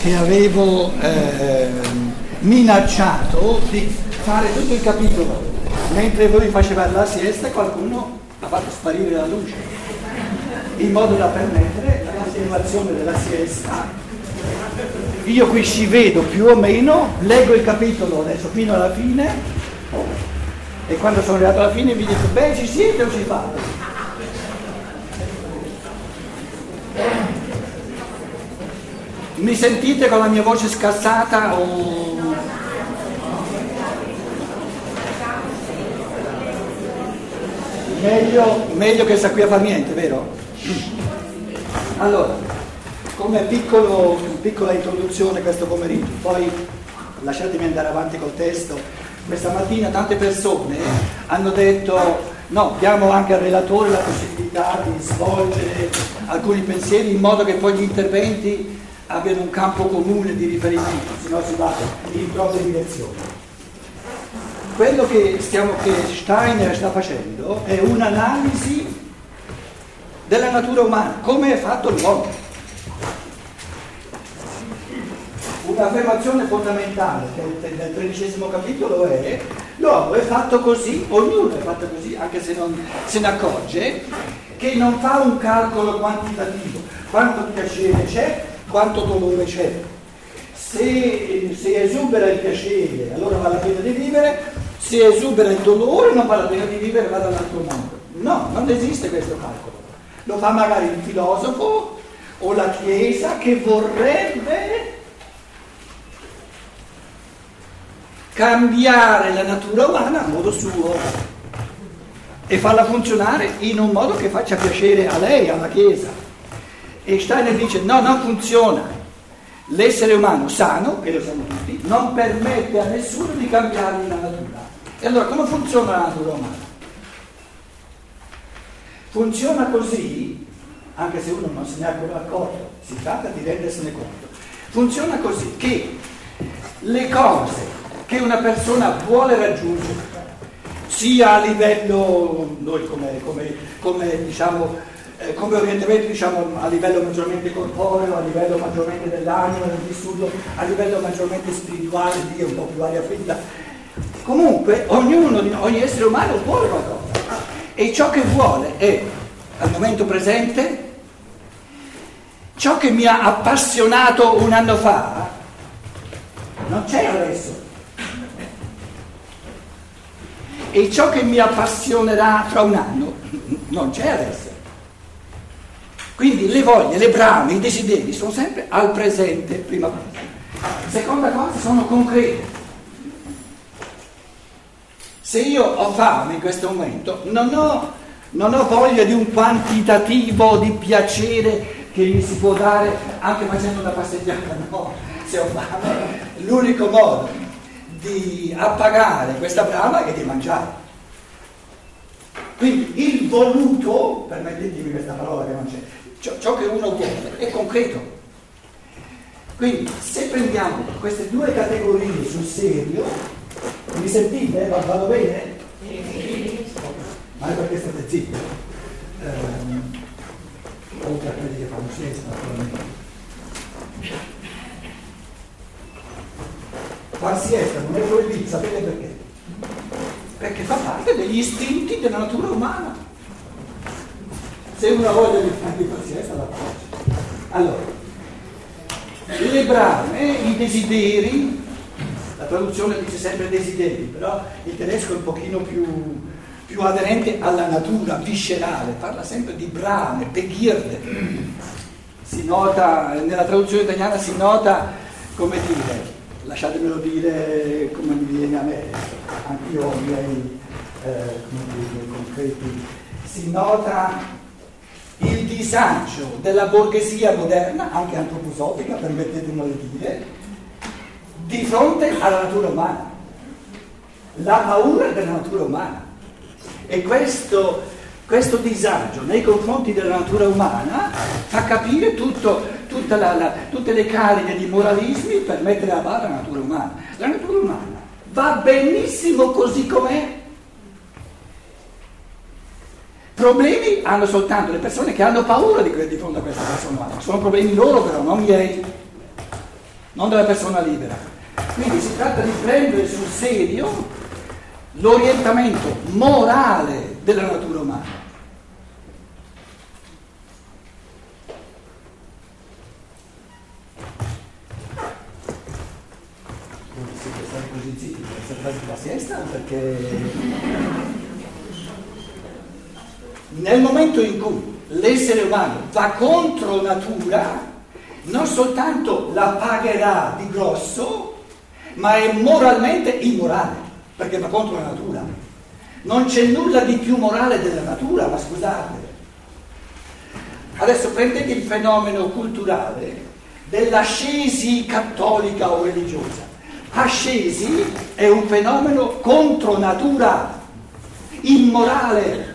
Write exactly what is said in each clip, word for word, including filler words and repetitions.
che avevo eh, minacciato di fare tutto il capitolo. Mentre voi facevate la siesta, qualcuno ha fatto sparire la luce, in modo da permettere la continuazione della siesta. Io qui ci vedo più o meno, leggo il capitolo adesso fino alla fine, e quando sono arrivato alla fine vi dico: beh, ci siete o ci fate? Mi sentite con la mia voce scassata o... Meglio, meglio che sta qui a far niente, vero? Allora, come piccolo, piccola introduzione questo pomeriggio, poi lasciatemi andare avanti col testo. Questa mattina tante persone hanno detto: no, diamo anche al relatore la possibilità di svolgere alcuni pensieri in modo che poi gli interventi abbiano un campo comune di riferimento, se no si va in propria direzione. Quello che, stiamo, che Steiner sta facendo è un'analisi della natura umana, come è fatto l'uomo. Un'affermazione fondamentale del, del tredicesimo capitolo è: l'uomo è fatto così, ognuno è fatto così, anche se non se ne accorge, che non fa un calcolo quantitativo, quanto piacere c'è, quanto dolore c'è. Se, se esubera il piacere, allora vale la pena di vivere. Se esubera il dolore, non vale la pena di vivere, va dall'altro mondo. No, non esiste questo calcolo. Lo fa magari il filosofo o la Chiesa, che vorrebbe cambiare la natura umana a modo suo e farla funzionare in un modo che faccia piacere a lei, alla Chiesa. E Steiner dice: no, non funziona. L'essere umano sano, e lo sanno tutti, non permette a nessuno di cambiare la natura. E allora come funziona la natura umana? Funziona così, anche se uno non se ne è ancora accorto, si tratta di rendersene conto. Funziona così che le cose che una persona vuole raggiungere, sia a livello, noi come, come, come, diciamo, eh, come orientamento, diciamo, a livello maggiormente corporeo, a livello maggiormente dell'anima, del vissuto, a livello maggiormente spirituale, di un po' più aria fritta. Comunque, ognuno, ogni essere umano vuole qualcosa, e ciò che vuole è, al momento presente, ciò che mi ha appassionato un anno fa, non c'è adesso. E ciò che mi appassionerà tra un anno non c'è adesso. Quindi le voglie, le brame, i desideri sono sempre al presente, prima cosa. Seconda cosa, sono concrete. Se io ho fame in questo momento, non ho, non ho voglia di un quantitativo di piacere che mi si può dare anche facendo una passeggiata, no. Se ho fame, l'unico modo di appagare questa brama e di mangiare. Quindi il voluto, permettetemi questa parola che non c'è, ciò, ciò che uno vuole è concreto. Quindi se prendiamo queste due categorie sul serio, mi sentite? Va, vado bene? Sì. Ma è perché state zitti? Eh, oltre a quelli che fanno scienza, naturalmente. Far siesta non è proibito, sapete perché? Perché fa parte degli istinti della natura umana. Se una voglia di far siesta la faccia. Allora, le brame, i desideri, la traduzione dice sempre desideri, però il tedesco è un pochino più, più aderente alla natura viscerale, parla sempre di brame, begierde. Si nota, nella traduzione italiana si nota, come dire, lasciatemelo dire come mi viene a me, anch'io ho i miei eh, concreti, si nota il disagio della borghesia moderna, anche antroposofica, permettetemelo di dire, di fronte alla natura umana, la paura della natura umana. E questo, questo disagio nei confronti della natura umana fa capire tutto. Tutta la, la, tutte le cariche di moralismi per mettere a bada la natura umana. La natura umana va benissimo così com'è. Problemi hanno soltanto le persone che hanno paura di, di fronte a questa persona umana. Sono problemi loro però, non miei. non dalla persona libera. Quindi si tratta di prendere sul serio l'orientamento morale della natura umana. Siete stati così zitti, siete stati la siesta perché... Nel momento in cui l'essere umano va contro natura, non soltanto la pagherà di grosso, ma è moralmente immorale, perché va contro la natura. Non c'è nulla di più morale della natura, ma scusate. Adesso prendete il fenomeno culturale dell'ascesi cattolica o religiosa. Ascesi è un fenomeno contro natura, immorale.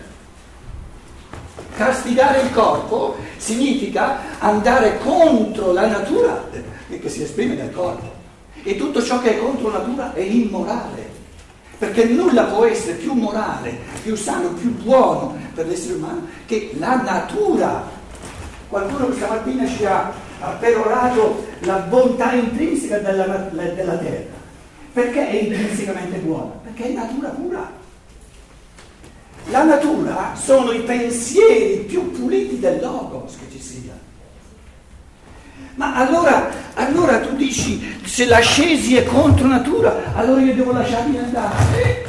Castigare il corpo significa andare contro la natura che si esprime nel corpo, e tutto ciò che è contro natura è immorale, perché nulla può essere più morale, più sano, più buono per l'essere umano che la natura. Qualcuno stamattina ci ha, ha perorato la bontà intrinseca della, della terra. Perché è intrinsecamente buona? Perché è natura pura. La natura sono i pensieri più puliti del logos che ci sia. Ma allora, allora tu dici, se l'ascesi è contro natura, allora io devo lasciarmi andare.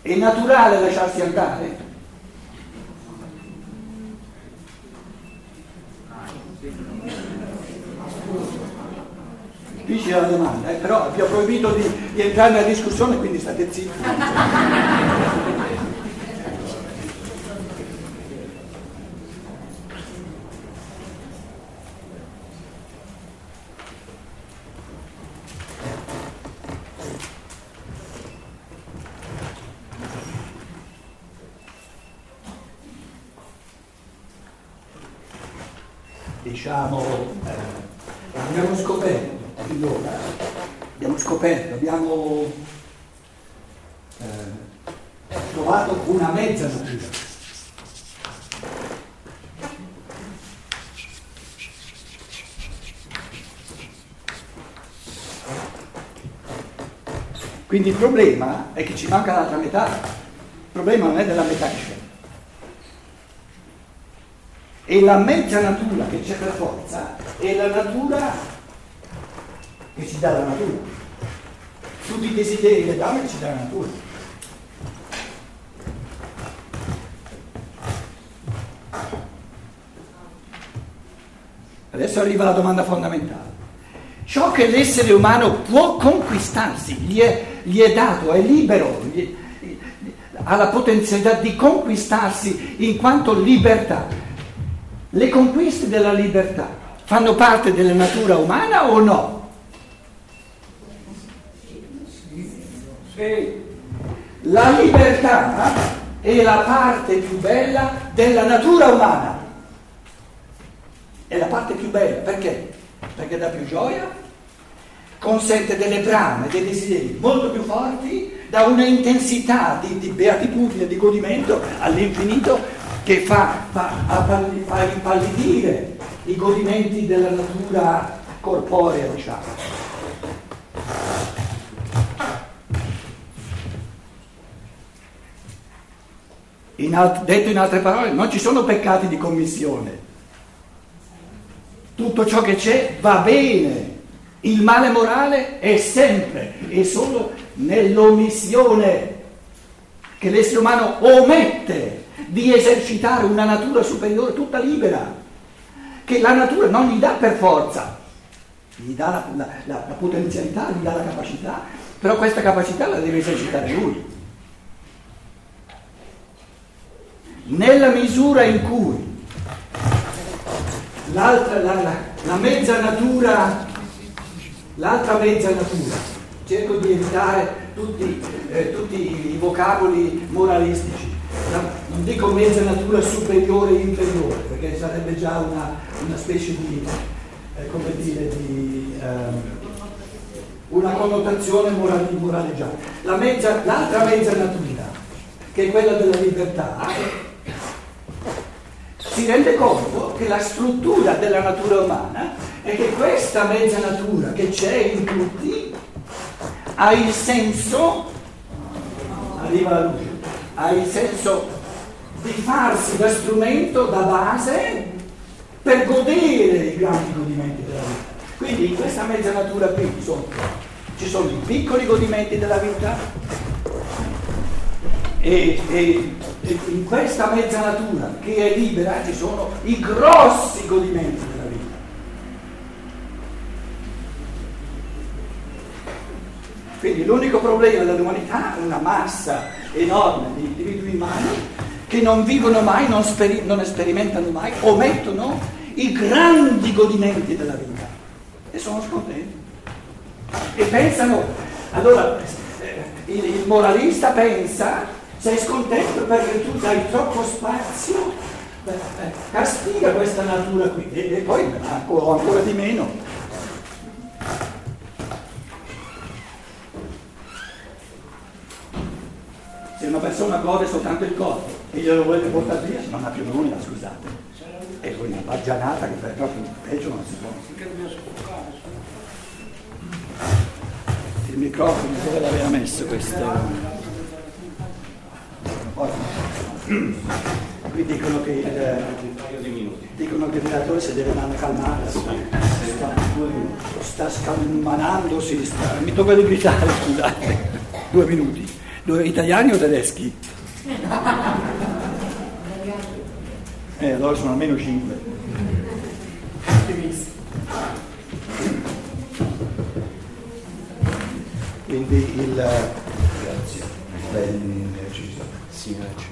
È naturale lasciarsi andare? Difficile la domanda, eh? Però vi ho proibito di, di entrare nella discussione, quindi state zitti. Diciamo, eh, abbiamo scoperto. Allora, abbiamo scoperto, abbiamo eh, trovato una mezza natura. Quindi il problema è che ci manca l'altra metà. Il problema non è della metà che c'è. E la mezza natura che c'è per forza è la natura che ci dà la natura, tutti i desideri che dà ci dà la natura. Adesso arriva la domanda fondamentale: ciò che l'essere umano può conquistarsi, gli è, gli è dato, è libero, gli, ha la potenzialità di conquistarsi in quanto libertà. Le conquiste della libertà fanno parte della natura umana o no? La libertà è la parte più bella della natura umana, è la parte più bella, perché? Perché dà più gioia, consente delle trame, dei desideri molto più forti, dà una intensità di, di beatitudine, di godimento all'infinito che fa, fa, fa impallidire i godimenti della natura corporea, diciamo. In alt- detto in altre parole, non ci sono peccati di commissione. Tutto ciò che c'è va bene. Il male morale è sempre e solo nell'omissione che l'essere umano omette di esercitare una natura superiore tutta libera, che la natura non gli dà per forza, gli dà la, la, la, la potenzialità, gli dà la capacità, però questa capacità la deve esercitare lui. Nella misura in cui l'altra, la, la, la mezza natura, l'altra mezza natura, cerco di evitare tutti, eh, tutti i vocaboli moralistici, la, non dico mezza natura superiore e inferiore, perché sarebbe già una, una specie di, eh, come dire, di eh, una connotazione morale, moraleggiata. La mezza, l'altra mezza natura che è quella della libertà, si rende conto che la struttura della natura umana è che questa mezza natura che c'è in tutti ha il senso, arriva la luce, ha il senso di farsi da strumento, da base per godere i grandi godimenti della vita. Quindi in questa mezza natura qui sotto ci sono i piccoli godimenti della vita e, e, e in questa mezza natura che è libera ci sono i grossi godimenti della vita. Quindi l'unico problema dell'umanità è una massa enorme di individui umani che non vivono mai, non, speri- non sperimentano mai, omettono i grandi godimenti della vita e sono scontenti. E pensano, allora il, il moralista pensa, sei scontento perché tu dai troppo spazio, beh, beh, castiga questa natura qui, e, e poi o ancora di meno. Se una persona gode soltanto il corpo e glielo volete portare via, non ha più nulla, scusate. È una baggianata che per proprio peggio non si può. Il microfono dove l'aveva messo questo? Ora, qui dicono che il, dicono che il relatore si deve andare a calmare, sta, sta scalmanandosi, sta, mi tocca di gridare, scusate, due minuti, due italiani o tedeschi? Eh, allora sono almeno cinque. Quindi il... Grazie. Beh, sì, grazie.